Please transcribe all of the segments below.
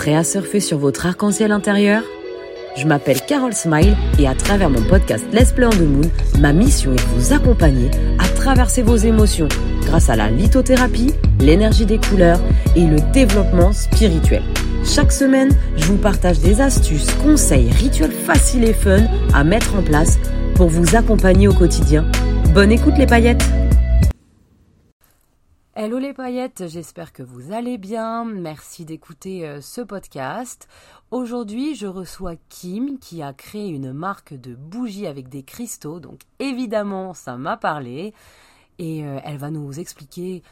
Prêt à surfer sur votre arc-en-ciel intérieur ? Je m'appelle Carole Smile et à travers mon podcast Let's Play on the Moon, ma mission est de vous accompagner à traverser vos émotions grâce à la lithothérapie, l'énergie des couleurs et le développement spirituel. Chaque semaine, je vous partage des astuces, conseils, rituels faciles et fun à mettre en place pour vous accompagner au quotidien. Bonne écoute les paillettes! Hello les paillettes, j'espère que vous allez bien, merci d'écouter ce podcast. Aujourd'hui, je reçois Kim qui a créé une marque de bougies avec des cristaux, donc évidemment ça m'a parlé et elle va nous expliquer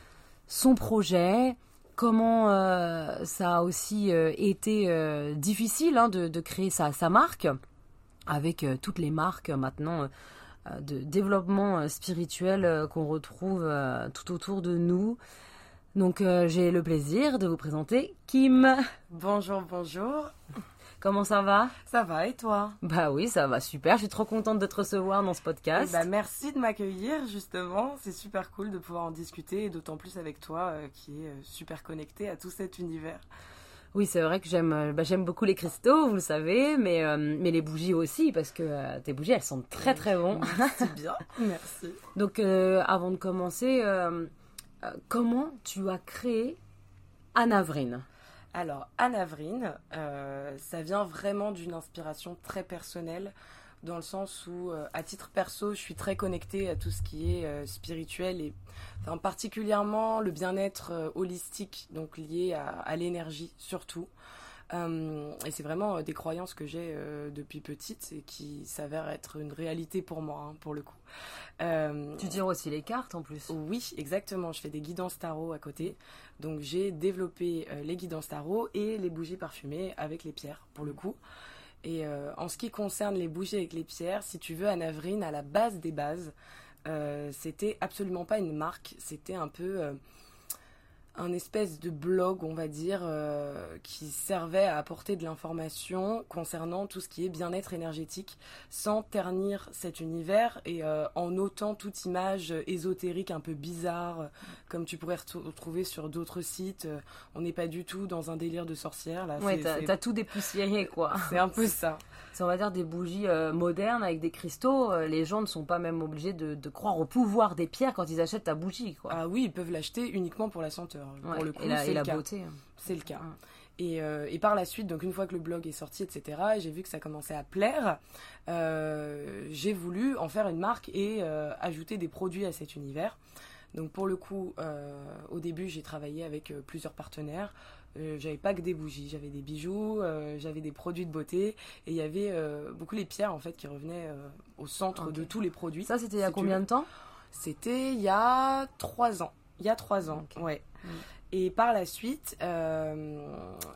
son projet, comment ça a aussi été difficile de créer sa marque avec toutes les marques maintenant de développement spirituel qu'on retrouve tout autour de nous. Donc j'ai le plaisir de vous présenter Kim. Bonjour. Comment ça va ? Ça va et toi ? Bah oui, ça va super, je suis trop contente de te recevoir dans ce podcast. Bah merci de m'accueillir justement, c'est super cool de pouvoir en discuter et d'autant plus avec toi qui est super connectée à tout cet univers. Oui, c'est vrai que j'aime beaucoup les cristaux, vous le savez, mais les bougies aussi, parce que tes bougies, elles sentent très très bon. C'est bien, merci. Donc, avant de commencer, comment tu as créé Anavrin ? Alors, Anavrin, ça vient vraiment d'une inspiration très personnelle, dans le sens où, à titre perso, je suis très connectée à tout ce qui est spirituel et enfin, particulièrement le bien-être holistique, donc lié à l'énergie surtout. Et c'est vraiment des croyances que j'ai depuis petite et qui s'avèrent être une réalité pour moi, pour le coup. Tu tires aussi les cartes en plus. Oui, exactement. Je fais des guidances tarot à côté. Donc j'ai développé les guidances tarot et les bougies parfumées avec les pierres, pour le coup. Et en ce qui concerne les bougies avec les pierres, si tu veux, Anavrin, à la base des bases, c'était absolument pas une marque, c'était un peu un espèce de blog, on va dire, qui servait à apporter de l'information concernant tout ce qui est bien-être énergétique, sans ternir cet univers et en ôtant toute image ésotérique un peu bizarre, comme tu pourrais retrouver sur d'autres sites. On n'est pas du tout dans un délire de sorcière, là. Ouais, t'as tout dépoussiéré, quoi. C'est un peu ça. C'est, on va dire, des bougies modernes avec des cristaux. Les gens ne sont pas même obligés de croire au pouvoir des pierres quand ils achètent ta bougie, quoi. Ah oui, ils peuvent l'acheter uniquement pour la senteur. Pour le coup, c'est le cas. Beauté. C'est le cas. Et par la suite, donc une fois que le blog est sorti, etc., j'ai vu que ça commençait à plaire. J'ai voulu en faire une marque et ajouter des produits à cet univers. Donc pour le coup, au début, j'ai travaillé avec plusieurs partenaires. J'avais pas que des bougies, j'avais des bijoux, j'avais des produits de beauté et il y avait beaucoup les pierres en fait qui revenaient au centre de tous les produits. Ça, c'était il y a combien de temps ? C'était il y a 3 ans. Il y a 3 ans, ouais. Mmh. Et par la suite,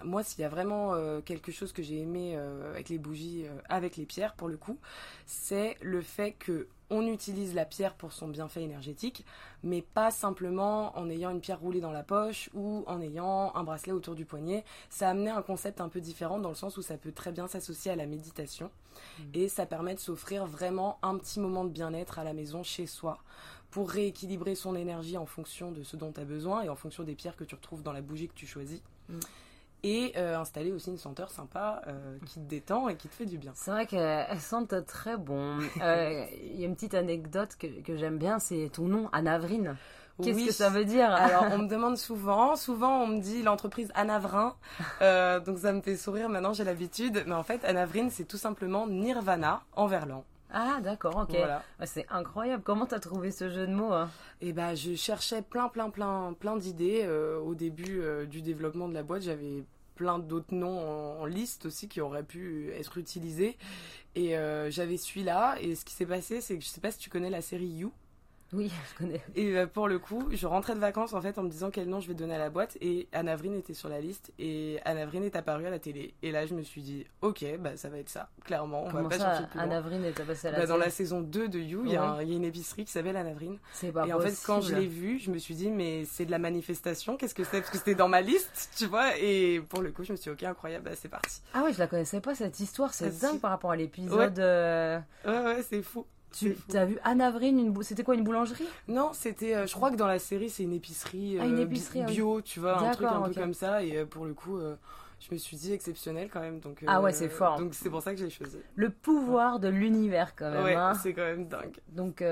moi, s'il y a vraiment quelque chose que j'ai aimé avec les bougies, avec les pierres, pour le coup, c'est le fait qu'on utilise la pierre pour son bienfait énergétique, mais pas simplement en ayant une pierre roulée dans la poche ou en ayant un bracelet autour du poignet. Ça a amené un concept un peu différent dans le sens où ça peut très bien s'associer à la méditation et ça permet de s'offrir vraiment un petit moment de bien-être à la maison, chez soi, pour rééquilibrer son énergie en fonction de ce dont tu as besoin et en fonction des pierres que tu retrouves dans la bougie que tu choisis. Et installer aussi une senteur sympa qui te détend et qui te fait du bien. C'est vrai qu'elles sentent très bon. Il y a une petite anecdote que j'aime bien, c'est ton nom, Anavrin. Qu'est-ce que ça veut dire ? Alors, on me demande souvent on me dit l'entreprise Anavrin, donc ça me fait sourire, maintenant j'ai l'habitude. Mais en fait, Anavrin, c'est tout simplement Nirvana en verlan. Ah d'accord, ok. Voilà. C'est incroyable. Comment t'as trouvé ce jeu de mots ? Eh ben, je cherchais plein d'idées. Au début du développement de la boîte, j'avais plein d'autres noms en liste aussi qui auraient pu être utilisés. Et j'avais celui-là. Et ce qui s'est passé, c'est que je sais pas si tu connais la série You. Oui, je connais. Et pour le coup, je rentrais de vacances en fait en me disant quel nom je vais donner à la boîte et Anavrin était sur la liste et Anavrin est apparue à la télé. Et là, je me suis dit, ok, bah ça va être ça, clairement. Comment on va pas changer plus loin. Anavrin est passée à la télé. Dans la saison 2 de You, il y a une épicerie qui s'appelle Anavrin. C'est pas possible. Et en fait, quand je l'ai vue, je me suis dit, mais c'est de la manifestation, qu'est-ce que c'est ? Parce que c'était dans ma liste, tu vois. Et pour le coup, je me suis dit, ok, incroyable, bah, c'est parti. Ah ouais, je la connaissais pas cette histoire, c'est dingue par rapport à l'épisode. Ouais, c'est fou. Tu as vu Anavrin, c'était quoi, une boulangerie? Non, c'était, je crois que dans la série, c'est une épicerie, bio, oui. Tu vois, d'accord, un truc un peu comme ça. Et pour le coup, je me suis dit exceptionnel quand même. Donc, ah ouais, c'est fort. Donc c'est pour ça que j'ai choisi. Le pouvoir de l'univers quand même. Ouais, hein. C'est quand même dingue. Donc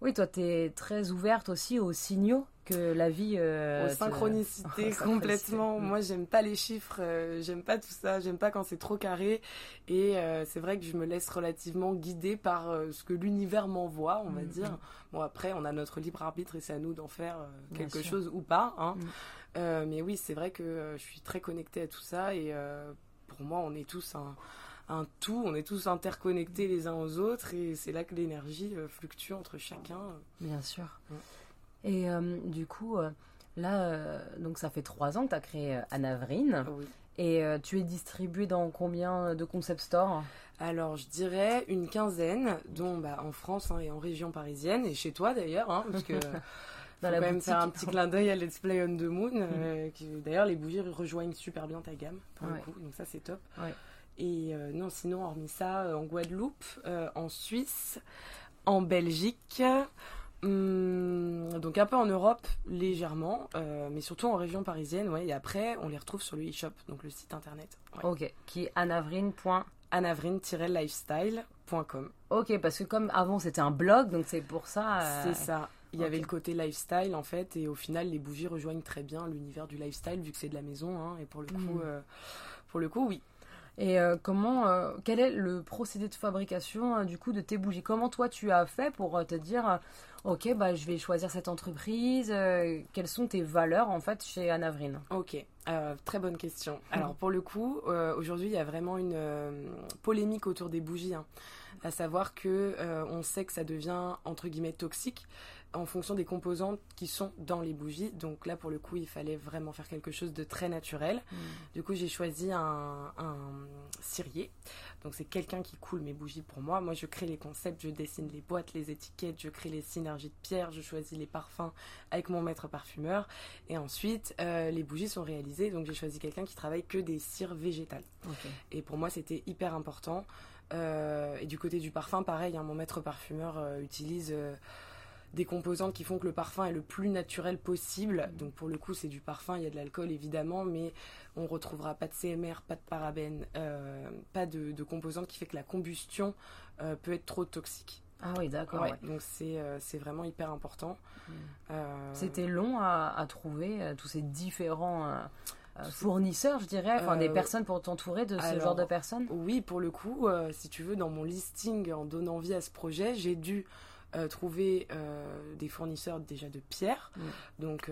oui, toi, t'es très ouverte aussi aux signaux que la vie... aux synchronicités, complètement. Moi, j'aime pas les chiffres, j'aime pas tout ça, j'aime pas quand c'est trop carré. Et c'est vrai que je me laisse relativement guider par ce que l'univers m'envoie, on va dire. Bon, après, on a notre libre arbitre et c'est à nous d'en faire quelque chose ou pas. Hein. Mais oui, c'est vrai que je suis très connectée à tout ça. Et pour moi, on est tous un tout, on est tous interconnectés les uns aux autres et c'est là que l'énergie fluctue entre chacun. Bien sûr. Ouais. Et du coup, là, donc ça fait 3 ans que tu as créé Anavrin. Oui. Et tu es distribuée dans combien de concept stores? Alors, je dirais une 15aine, dont en France et en région parisienne, et chez toi d'ailleurs, hein, parce que... Faut quand même faire un petit clin d'œil à Let's Play on the Moon. Qui, d'ailleurs, les bougies rejoignent super bien ta gamme, pour le coup, donc ça c'est top. Ouais. Et non, sinon, hormis ça, en Guadeloupe, en Suisse, en Belgique, donc un peu en Europe, légèrement, mais surtout en région parisienne, ouais, et après, on les retrouve sur le e-shop, donc le site internet. Ouais. Ok, qui est anavrin-lifestyle.com. Ok, parce que comme avant, c'était un blog, donc c'est pour ça... C'est ça. Il y avait le côté lifestyle en fait, et au final les bougies rejoignent très bien l'univers du lifestyle vu que c'est de la maison, hein, et pour le coup oui. Et comment quel est le procédé de fabrication du coup de tes bougies? Comment toi tu as fait pour te dire ok, je vais choisir cette entreprise, quelles sont tes valeurs en fait chez Anavrin? Ok, très bonne question. Alors pour le coup, aujourd'hui il y a vraiment une polémique autour des bougies, hein, à savoir que on sait que ça devient entre guillemets toxique en fonction des composantes qui sont dans les bougies. Donc là, pour le coup, il fallait vraiment faire quelque chose de très naturel. Du coup, j'ai choisi un cirier. Donc c'est quelqu'un qui coule mes bougies pour moi. Moi, je crée les concepts, je dessine les boîtes, les étiquettes, je crée les synergies de pierres, je choisis les parfums avec mon maître parfumeur. Et ensuite, les bougies sont réalisées. Donc j'ai choisi quelqu'un qui travaille que des cires végétales. Okay. Et pour moi, c'était hyper important. Et du côté du parfum, pareil, hein, mon maître parfumeur utilise... des composantes qui font que le parfum est le plus naturel possible. Donc pour le coup, c'est du parfum, il y a de l'alcool évidemment, mais on ne retrouvera pas de CMR, pas de parabènes, pas de composantes qui fait que la combustion peut être trop toxique. Ah oui, d'accord. Ouais. Donc c'est vraiment hyper important. C'était long à trouver, tous ces différents... fournisseurs, je dirais, des personnes pour t'entourer de ce genre de personnes. Oui, pour le coup, si tu veux, dans mon listing, en donnant vie à ce projet, j'ai dû... trouver des fournisseurs déjà de pierre, donc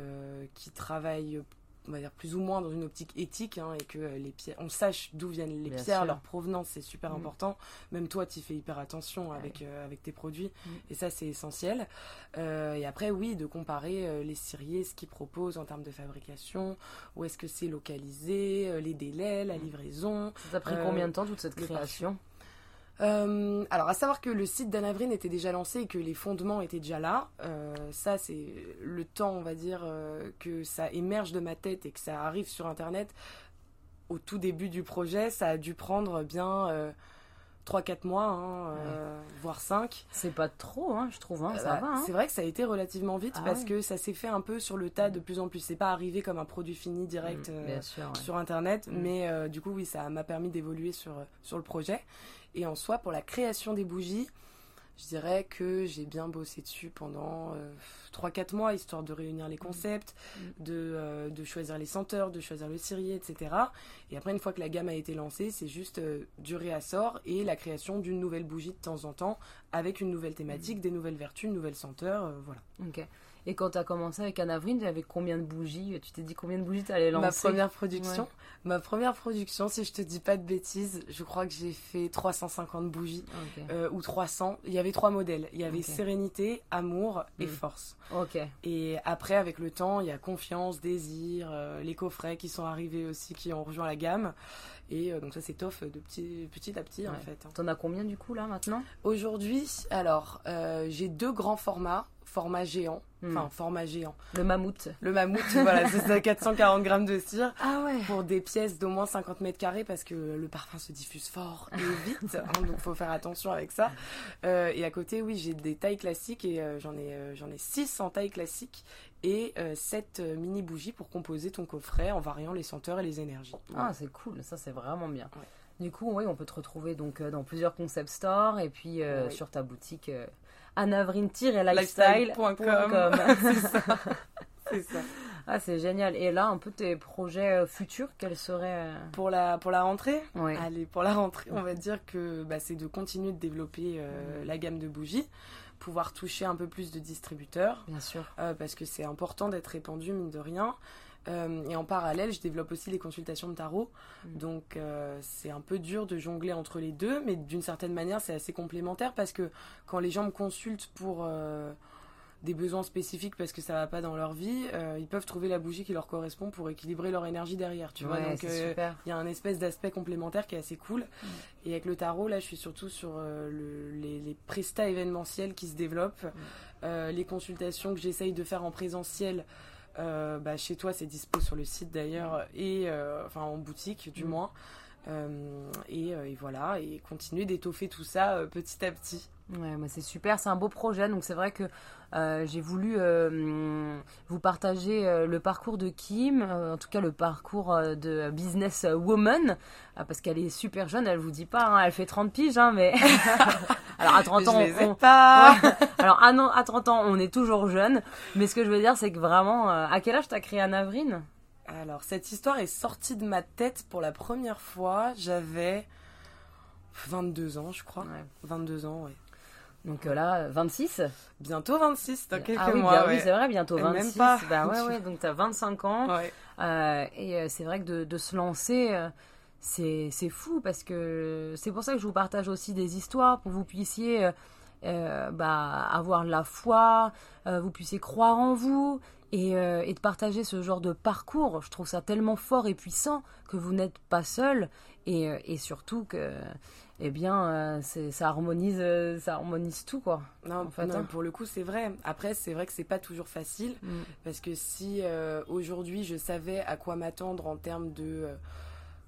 qui travaillent, on va dire, plus ou moins dans une optique éthique, hein, et que les pierres, on sache d'où viennent les pierres, leur provenance, c'est super important. Même toi, tu fais hyper attention avec tes produits, et ça, c'est essentiel. Et après, oui, de comparer les ciriers, ce qu'ils proposent en termes de fabrication, où est-ce que c'est localisé, les délais, la livraison. Ça t'a pris combien de temps, toute cette création ? Alors, à savoir que le site d'Anavrin était déjà lancé et que les fondements étaient déjà là. Ça, c'est le temps, on va dire, que ça émerge de ma tête et que ça arrive sur Internet. Au tout début du projet, ça a dû prendre bien 3-4 mois, hein, voire 5. C'est pas trop, hein, je trouve, hein, ça va. Hein. C'est vrai que ça a été relativement vite parce que ça s'est fait un peu sur le tas de plus en plus. C'est pas arrivé comme un produit fini direct sur Internet, mais du coup, oui, ça m'a permis d'évoluer sur le projet. Et en soi, pour la création des bougies, je dirais que j'ai bien bossé dessus pendant 3-4 mois, histoire de réunir les concepts, de choisir les senteurs, de choisir le cirier, etc. Et après, une fois que la gamme a été lancée, c'est juste du réassort et la création d'une nouvelle bougie de temps en temps, avec une nouvelle thématique, des nouvelles vertus, une nouvelle senteur, voilà. Ok. Et quand tu as commencé avec Anavrin, tu avais combien de bougies? Tu t'es dit combien de bougies tu allais lancer? Ma première production, si je te dis pas de bêtises, je crois que j'ai fait 350 bougies ou 300. Il y avait 3 modèles. Il y avait sérénité, amour et force. Ok. Et après, avec le temps, il y a confiance, désir, les coffrets qui sont arrivés aussi, qui ont rejoint la gamme. Et donc ça s'étoffe de petit à petit en fait. T'en as combien du coup là maintenant? Aujourd'hui, alors j'ai 2 grands formats. format géant, enfin format géant. Le mammouth, voilà, c'est ça, 440 grammes de cire pour des pièces d'au moins 50 mètres carrés parce que le parfum se diffuse fort et vite, hein, donc faut faire attention avec ça. Et à côté, oui, j'ai des tailles classiques et j'en ai 6 en taille classique et 7 mini bougies pour composer ton coffret en variant les senteurs et les énergies. Ah, ouais. C'est cool, ça c'est vraiment bien. Ouais. Du coup, oui, on peut te retrouver donc dans plusieurs concept stores et puis oui. Sur ta boutique anavrin-lifestyle.com. C'est ça. Ah, c'est génial. Et là, un peu tes projets futurs, quels seraient pour la rentrée? Oui. Allez, pour la rentrée, on va dire que c'est de continuer de développer la gamme de bougies. Pouvoir toucher un peu plus de distributeurs. Bien sûr. Parce que c'est important d'être répandu, mine de rien. Et en parallèle, je développe aussi les consultations de tarot. Donc, c'est un peu dur de jongler entre les deux, mais d'une certaine manière, c'est assez complémentaire parce que quand les gens me consultent pour des besoins spécifiques parce que ça va pas dans leur vie, ils peuvent trouver la bougie qui leur correspond pour équilibrer leur énergie derrière, tu vois. Donc, il y a un espèce d'aspect complémentaire qui est assez cool. Et avec le tarot, là, je suis surtout sur les prestats événementiels qui se développent. Les consultations que j'essaye de faire en présentiel, chez toi, c'est dispo sur le site d'ailleurs, et en boutique du moins. Et voilà, et continuer d'étoffer tout ça petit à petit. Ouais, mais c'est super, c'est un beau projet. Donc c'est vrai que j'ai voulu vous partager le parcours de Kim, en tout cas le parcours de business woman, parce qu'elle est super jeune, elle vous dit pas, hein, elle fait 30 piges, hein, mais alors à 30 ans, à 30 ans, on est toujours jeune. Mais ce que je veux dire, c'est que vraiment, à quel âge t'as créé Anavrin? Alors, cette histoire est sortie de ma tête pour la première fois. J'avais 22 ans, je crois. Ouais. 22 ans, oui. Donc là, 26. Bientôt 26, dans quelques mois. Oui, c'est vrai, bientôt 26. Même pas. Donc t'as 25 ans. Ouais. Et c'est vrai que de se lancer, c'est fou parce que c'est pour ça que je vous partage aussi des histoires pour que vous puissiez avoir la foi, vous puissiez croire en vous. Et de partager ce genre de parcours, je trouve ça tellement fort et puissant que vous n'êtes pas seul et surtout que ça harmonise tout quoi. Non, pour le coup c'est vrai. Après c'est vrai que c'est pas toujours facile parce que si aujourd'hui je savais à quoi m'attendre en termes de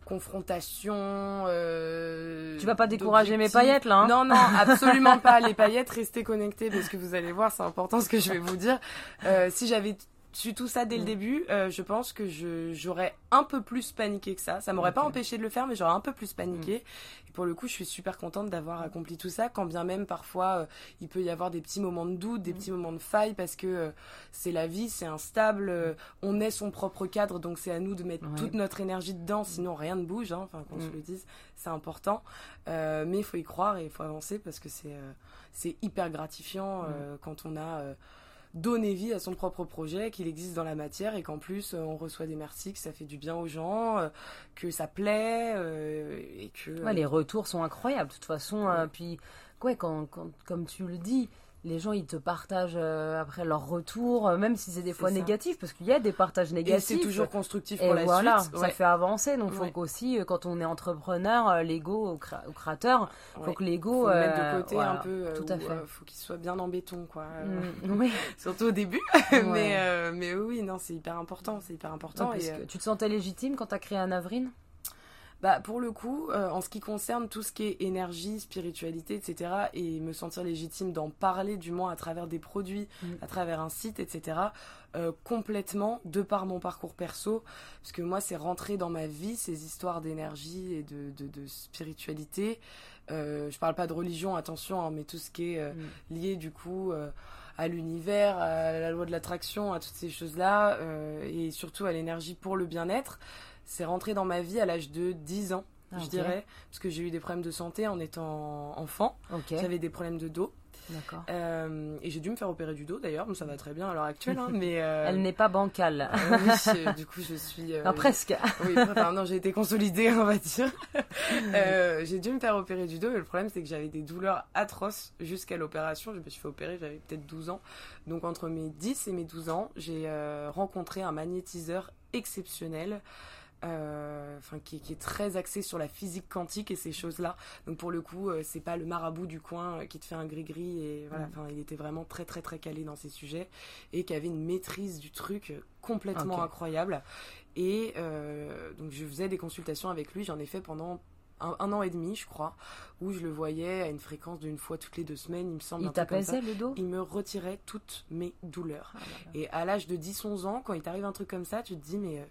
confrontation. Tu vas pas décourager mes paillettes là, hein? Non, absolument pas. Les paillettes, restez connectés parce que vous allez voir, c'est important ce que je vais vous dire. Si j'avais su tout ça dès le début, je pense que j'aurais un peu plus paniqué que ça. Ça m'aurait pas empêché de le faire, mais j'aurais un peu plus paniqué. Et pour le coup, je suis super contente d'avoir accompli tout ça, quand bien même parfois il peut y avoir des petits moments de doute, des petits moments de faille, parce que c'est la vie, c'est instable. On est son propre cadre, donc c'est à nous de mettre toute notre énergie dedans, sinon rien ne bouge. Enfin, qu'on se le dise, c'est important. Mais il faut y croire et il faut avancer parce que c'est hyper gratifiant quand on a donner vie à son propre projet, qu'il existe dans la matière et qu'en plus on reçoit des merci, que ça fait du bien aux gens, que ça plaît et que... Ouais, les retours sont incroyables de toute façon. Puis quand, comme tu le dis, les gens ils te partagent après leur retour, même si c'est des fois négatif, parce qu'il y a des partages négatifs et c'est toujours constructif pour la suite. Ça fait avancer, donc faut qu'aussi quand on est entrepreneur, l'ego au créateur, faut que l'ego faut le mettre de côté un peu, tout à fait. Faut qu'il soit bien en béton quoi. Surtout au début. Mais oui, non, c'est hyper important, non, parce que tu te sentais légitime quand tu as créé Anavrin? Pour le coup, en ce qui concerne tout ce qui est énergie, spiritualité, etc., et me sentir légitime d'en parler, du moins à travers des produits, à travers un site, etc., complètement, de par mon parcours perso, parce que moi, c'est rentré dans ma vie, ces histoires d'énergie et de spiritualité. Je parle pas de religion, attention, hein, mais tout ce qui est lié, du coup... à l'univers, à la loi de l'attraction, à toutes ces choses-là, et surtout à l'énergie pour le bien-être. C'est rentré dans ma vie à l'âge de 10 ans, je dirais, parce que j'ai eu des problèmes de santé en étant enfant. J'avais des problèmes de dos. D'accord. Et j'ai dû me faire opérer du dos d'ailleurs, mais ça va très bien à l'heure actuelle. Hein, mais elle n'est pas bancale. Oui, du coup je suis. Presque. J'ai été consolidée, on va dire. J'ai dû me faire opérer du dos, mais le problème c'est que j'avais des douleurs atroces jusqu'à l'opération. Je me suis fait opérer, j'avais peut-être 12 ans. Donc entre mes 10 et mes 12 ans, j'ai rencontré un magnétiseur exceptionnel. enfin qui est très axé sur la physique quantique et ces choses-là. Donc pour le coup, c'est pas le marabout du coin qui te fait un gris-gris et voilà. Enfin, il était vraiment très très très calé dans ces sujets et qui avait une maîtrise du truc complètement incroyable. Et donc je faisais des consultations avec lui, j'en ai fait pendant un an et demi, je crois, où je le voyais à une fréquence d'une fois toutes les 2 semaines, il me semble. Il t'apaisait le dos ? Il me retirait toutes mes douleurs. Ah, là, là. Et à l'âge de 10-11 ans, quand il t'arrive un truc comme ça, tu te dis mais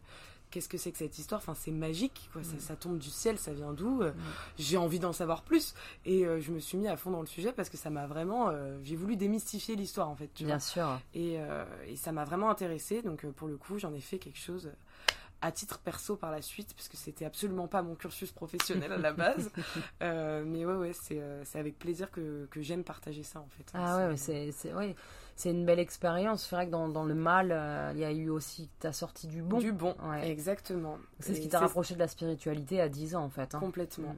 qu'est-ce que c'est que cette histoire ? Enfin, c'est magique, quoi. Ça tombe du ciel, ça vient d'où ? J'ai envie d'en savoir plus. Et je me suis mis à fond dans le sujet parce que ça m'a vraiment... j'ai voulu démystifier l'histoire, en fait. Bien sûr. Et ça m'a vraiment intéressée. Donc, pour le coup, j'en ai fait quelque chose... à titre perso par la suite, parce que c'était absolument pas mon cursus professionnel à la base. Mais ouais, c'est avec plaisir que j'aime partager ça, en fait. C'est une belle expérience. C'est vrai que dans le mal, il y a eu aussi ta sortie du bon. Du bon, ouais. Exactement. C'est ce qui t'a rapproché de la spiritualité à 10 ans, en fait. Hein. Complètement,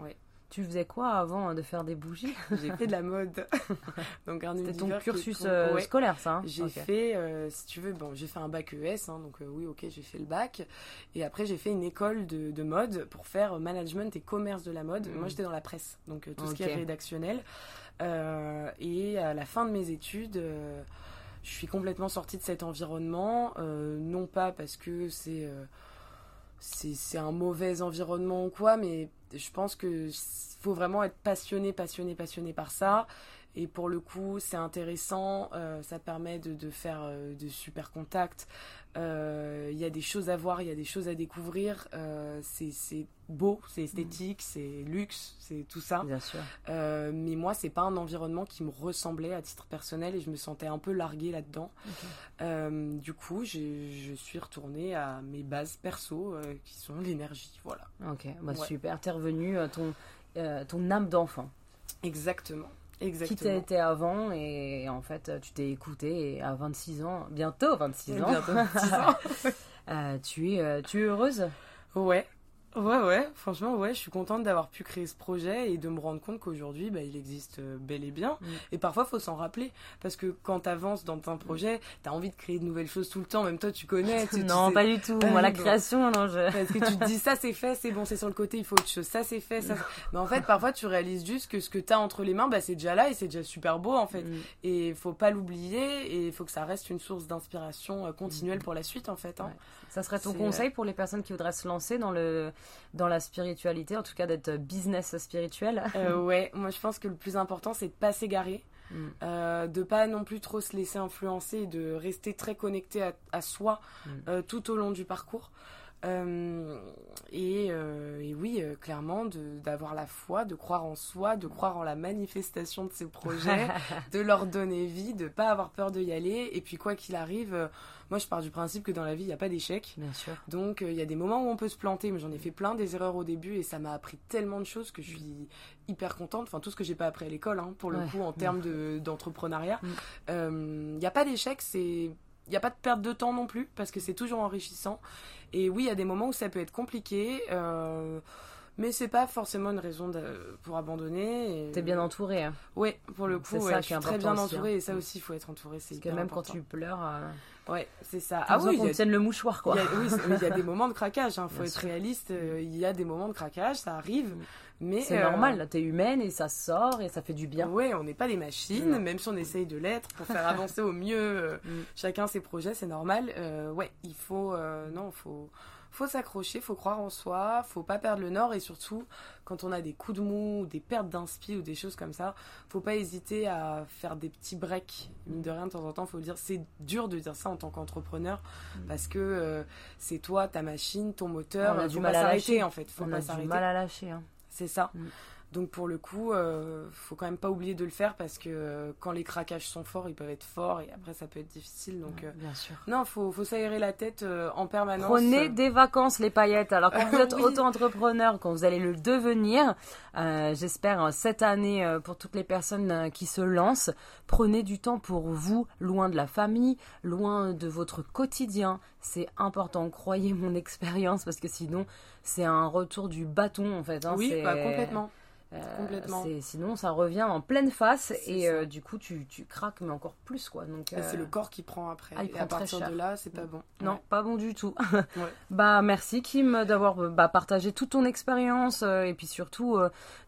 ouais. Tu faisais quoi avant de faire des bougies ? J'ai fait de la mode. Donc c'était ton cursus scolaire, ça. Hein j'ai fait, si tu veux, j'ai fait un bac ES, donc j'ai fait le bac. Et après, j'ai fait une école de mode pour faire management et commerce de la mode. Moi, j'étais dans la presse, donc tout ce qui est rédactionnel. Et à la fin de mes études... je suis complètement sortie de cet environnement, non pas parce que c'est un mauvais environnement ou quoi, mais je pense que faut vraiment être passionné par ça. Et pour le coup, c'est intéressant. Ça permet de faire de super contacts. Il y a des choses à voir, il y a des choses à découvrir. C'est beau, c'est esthétique, c'est luxe, c'est tout ça. Bien sûr. Mais moi, c'est pas un environnement qui me ressemblait à titre personnel et je me sentais un peu larguée là-dedans. Du coup, je suis retournée à mes bases perso, qui sont l'énergie. Voilà. Ok. Super. T'es revenue à ton âme d'enfant. Exactement. Qui t'as été avant, et en fait tu t'es écoutée, et à 26 ans tu es heureuse ? Ouais, franchement, je suis contente d'avoir pu créer ce projet et de me rendre compte qu'aujourd'hui, il existe bel et bien. Et parfois, il faut s'en rappeler, parce que quand t'avances dans un projet, t'as envie de créer de nouvelles choses tout le temps. Même toi, tu connais. Non, pas du tout. Moi, la création, parce que tu te dis, ça, c'est fait, c'est bon, c'est sur le côté, il faut autre chose. Ça, c'est fait, ça... Mais en fait, parfois, tu réalises juste que ce que t'as entre les mains, c'est déjà là et c'est déjà super beau, en fait. Et faut pas l'oublier et faut que ça reste une source d'inspiration continuelle pour la suite, en fait. Hein. Ouais. Ça serait ton conseil pour les personnes qui voudraient se lancer dans la spiritualité, en tout cas d'être business spirituel. Moi je pense que le plus important, c'est de pas s'égarer, de pas non plus trop se laisser influencer et de rester très connecté à soi tout au long du parcours. Et oui, clairement, d'avoir la foi, de croire en soi, de croire en la manifestation de ses projets, de leur donner vie, de pas avoir peur d'y aller. Et puis quoi qu'il arrive, moi je pars du principe que dans la vie, il n'y a pas d'échec. Bien sûr. Donc il y a des moments où on peut se planter, mais j'en ai fait plein des erreurs au début et ça m'a appris tellement de choses que je suis hyper contente. Enfin, tout ce que j'ai pas appris à l'école, pour le coup, en termes d'entrepreneuriat. Il n'y a pas d'échec, il n'y a pas de perte de temps non plus, parce que c'est toujours enrichissant. Et oui, il y a des moments où ça peut être compliqué, mais c'est pas forcément une raison pour abandonner. Et... T'es bien entourée. Hein. Oui, pour le coup, je suis très bien entourée. Et ça aussi, il faut être entourée. C'est parce que même quand tu pleures... Ouais, c'est ça. Qu'on tienne le mouchoir, quoi. Il y a des moments de craquage, faut être réaliste. Il y a des moments de craquage, ça arrive. Mais c'est normal, là, t'es humaine et ça sort et ça fait du bien. Ouais, on n'est pas des machines, même si on essaye de l'être pour faire avancer au mieux chacun ses projets, c'est normal. Il faut... Faut s'accrocher, faut croire en soi, faut pas perdre le nord, et surtout quand on a des coups de mou, des pertes d'inspi ou des choses comme ça, faut pas hésiter à faire des petits breaks. Mine de rien, de temps en temps, faut le dire, c'est dur de dire ça en tant qu'entrepreneur parce que c'est toi, ta machine, ton moteur. On a du mal à lâcher, en fait. Faut pas s'arrêter. On a du mal à lâcher. C'est ça. Donc pour le coup, faut quand même pas oublier de le faire parce que quand les craquages sont forts, ils peuvent être forts et après ça peut être difficile. Donc bien sûr. Non, faut s'aérer la tête en permanence. Prenez des vacances, les paillettes. Alors quand vous êtes auto-entrepreneur, quand vous allez le devenir, j'espère cette année pour toutes les personnes qui se lancent, prenez du temps pour vous, loin de la famille, loin de votre quotidien. C'est important, croyez mon expérience, parce que sinon c'est un retour du bâton en fait. Complètement. Complètement. Sinon ça revient en pleine face et du coup tu craques mais encore plus quoi. Donc, c'est le corps qui prend après et à partir de là c'est pas bon. Non, ouais. Pas bon du tout. Ouais. Bah merci Kim d'avoir partagé toute ton expérience et puis surtout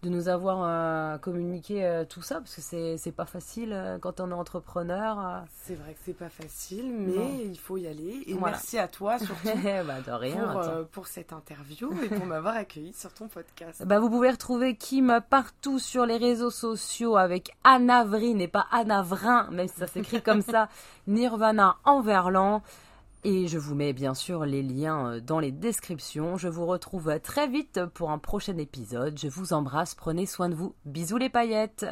de nous avoir communiqué tout ça parce que c'est pas facile quand on est entrepreneur. C'est vrai que c'est pas facile mais il faut y aller et voilà. Merci à toi surtout de rien, pour cette interview et pour m'avoir accueillie sur ton podcast. Bah vous pouvez retrouver Kim partout sur les réseaux sociaux avec Anavrin et pas Anavrin, même si ça s'écrit comme ça, Nirvana en verlan. Et je vous mets bien sûr les liens dans les descriptions. Je vous retrouve très vite pour un prochain épisode. Je vous embrasse, prenez soin de vous. Bisous les paillettes.